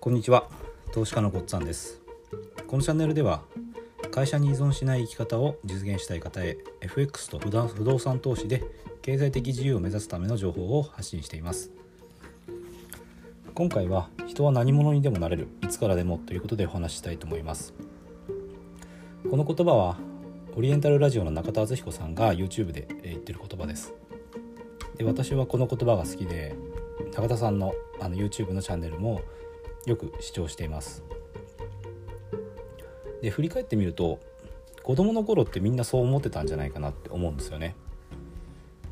こんにちは、投資家のごっつぁんです。このチャンネルでは会社に依存しない生き方を実現したい方へ FX と不動産投資で経済的自由を目指すための情報を発信しています。今回は人は何者にでもなれる、いつからでもということでお話ししたいと思います。この言葉はオリエンタルラジオの中田敦彦さんが YouTube で言ってる言葉です。で、私はこの言葉が好きで中田さんのYouTube のチャンネルもよく視聴しています。で、振り返ってみると子供の頃ってみんなそう思ってたんじゃないかなって思うんですよね。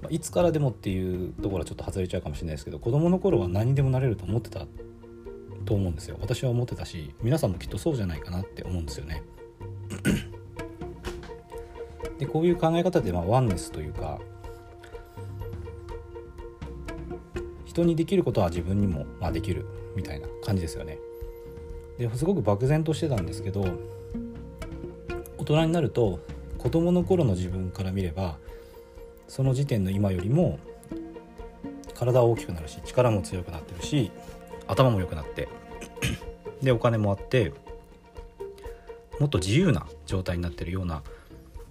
いつからでもっていうところはちょっと外れちゃうかもしれないですけど、子供の頃は何でもなれると思ってたと思うんですよ。私は思ってたし、皆さんもきっとそうじゃないかなって思うんですよね。で、こういう考え方でワンネスというか、人にできることは自分にもできるみたいな感じですよね。ですごく漠然としてたんですけど、大人になると子供の頃の自分から見ればその時点の今よりも体は大きくなるし、力も強くなってるし、頭も良くなってで、お金もあって、もっと自由な状態になってるような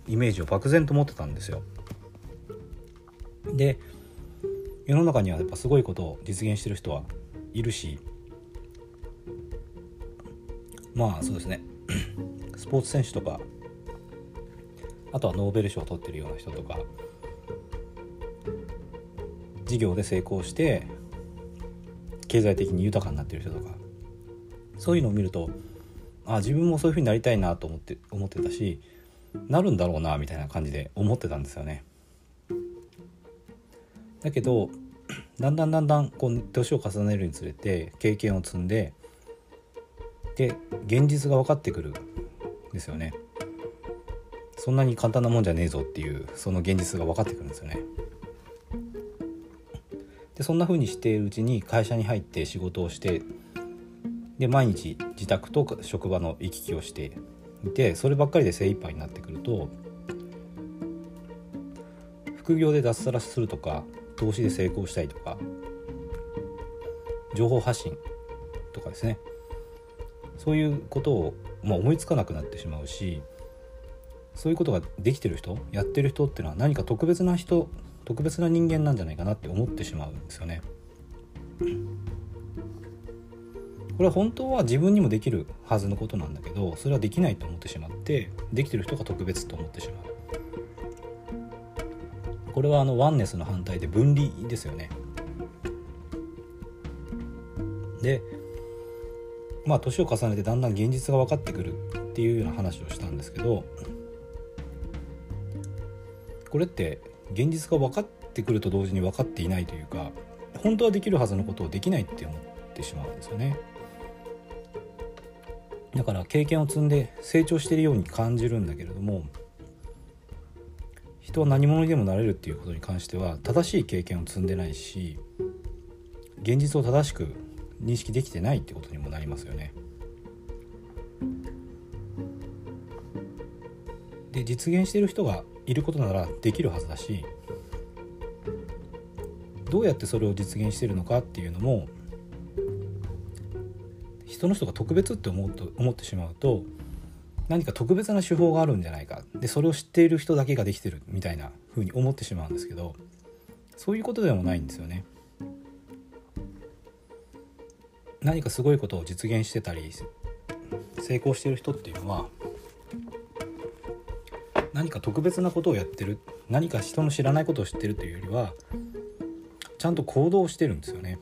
イメージを漠然と持ってたんですよ。で、世の中にはやっぱすごいことを実現してる人はいるし、そうですねスポーツ選手とか、あとはノーベル賞を取ってるような人とか、事業で成功して経済的に豊かになってる人とか、そういうのを見ると自分もそういう風になりたいなと思ってたし、なるんだろうなみたいな感じで思ってたんですよね。だけどだんだんこう年を重ねるにつれて経験を積んで、で、現実が分かってくるんですよね。そんなに簡単なもんじゃねえぞっていう、その現実が分かってくるんですよね。で、そんな風にしているうちに会社に入って仕事をして、で、毎日自宅と職場の行き来をしていて、そればっかりで精一杯になってくると、副業で脱サラするとか、投資で成功したいとか、情報発信とかですね、そういうことを思いつかなくなってしまうし、そういうことができてる人、やってる人っていうのは何か特別な人間なんじゃないかなって思ってしまうんですよね。これは本当は自分にもできるはずのことなんだけど、それはできないと思ってしまって、できてる人が特別と思ってしまう。これはワンネスの反対で分離ですよね。で、年を重ねてだんだん現実が分かってくるっていうような話をしたんですけど、これって現実が分かってくると同時に分かっていないというか、本当はできるはずのことをできないって思ってしまうんですよね。だから経験を積んで成長しているように感じるんだけれども、人は何者にでもなれるっていうことに関しては正しい経験を積んでないし、現実を正しく認識できてないってことにもなりますよね。で、実現している人がいることならできるはずだし、どうやってそれを実現しているのかっていうのも、人の人が特別って思ってしまうと、何か特別な手法があるんじゃないか、で、それを知っている人だけができてるみたいな風に思ってしまうんですけど、そういうことでもないんですよね。何かすごいことを実現してたり成功している人っていうのは、何か特別なことをやってる、何か人の知らないことを知ってるというよりは、ちゃんと行動してるんですよね。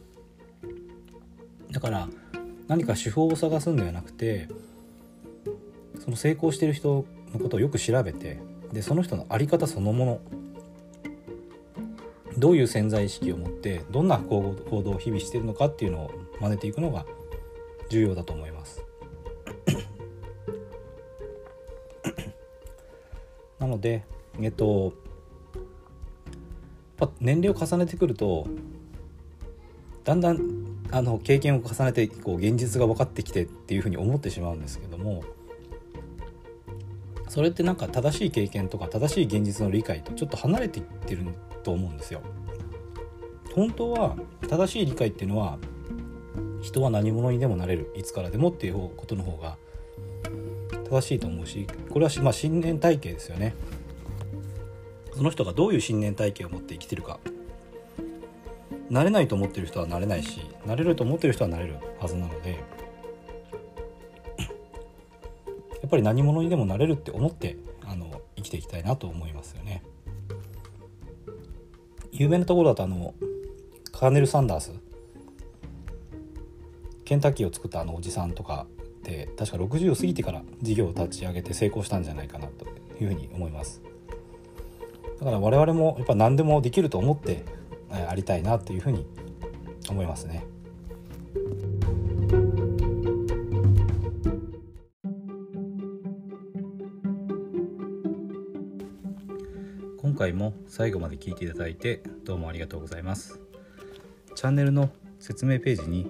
だから何か手法を探すんではなくて、その成功してる人のことをよく調べて、で、その人の在り方そのもの、どういう潜在意識を持って、どんな行動を日々してるのかっていうのを真似ていくのが重要だと思います。なので、年齢を重ねてくると、だんだん経験を重ねて現実が分かってきてっていうふうに思ってしまうんですけども、それってなんか正しい経験とか正しい現実の理解とちょっと離れていってると思うんですよ。本当は正しい理解っていうのは人は何者にでもなれる、いつからでもっていうことの方が正しいと思うし、これはまあ信念体系ですよね。その人がどういう信念体系を持って生きてるか、なれないと思ってる人はなれないし、なれると思ってる人はなれるはずなので、やっぱり何者にでもなれるって思って生きていきたいなと思いますよね。有名なところだとカーネル・サンダース、ケンタッキーを作ったおじさんとかで確か60を過ぎてから事業を立ち上げて成功したんじゃないかなというふうに思います。だから我々もやっぱ何でもできると思ってありたいなというふうに思いますね。今回も最後まで聞いていただいてどうもありがとうございます。チャンネルの説明ページに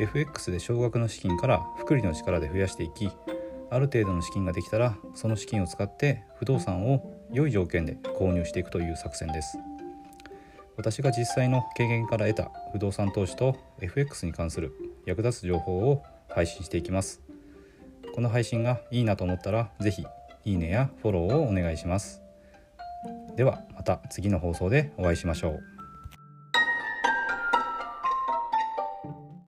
FX で少額の資金から複利の力で増やしていき、ある程度の資金ができたらその資金を使って不動産を良い条件で購入していくという作戦です。私が実際の経験から得た不動産投資と FX に関する役立つ情報を配信していきます。この配信がいいなと思ったら、ぜひいいねやフォローをお願いします。ではまた次の放送でお会いしましょう。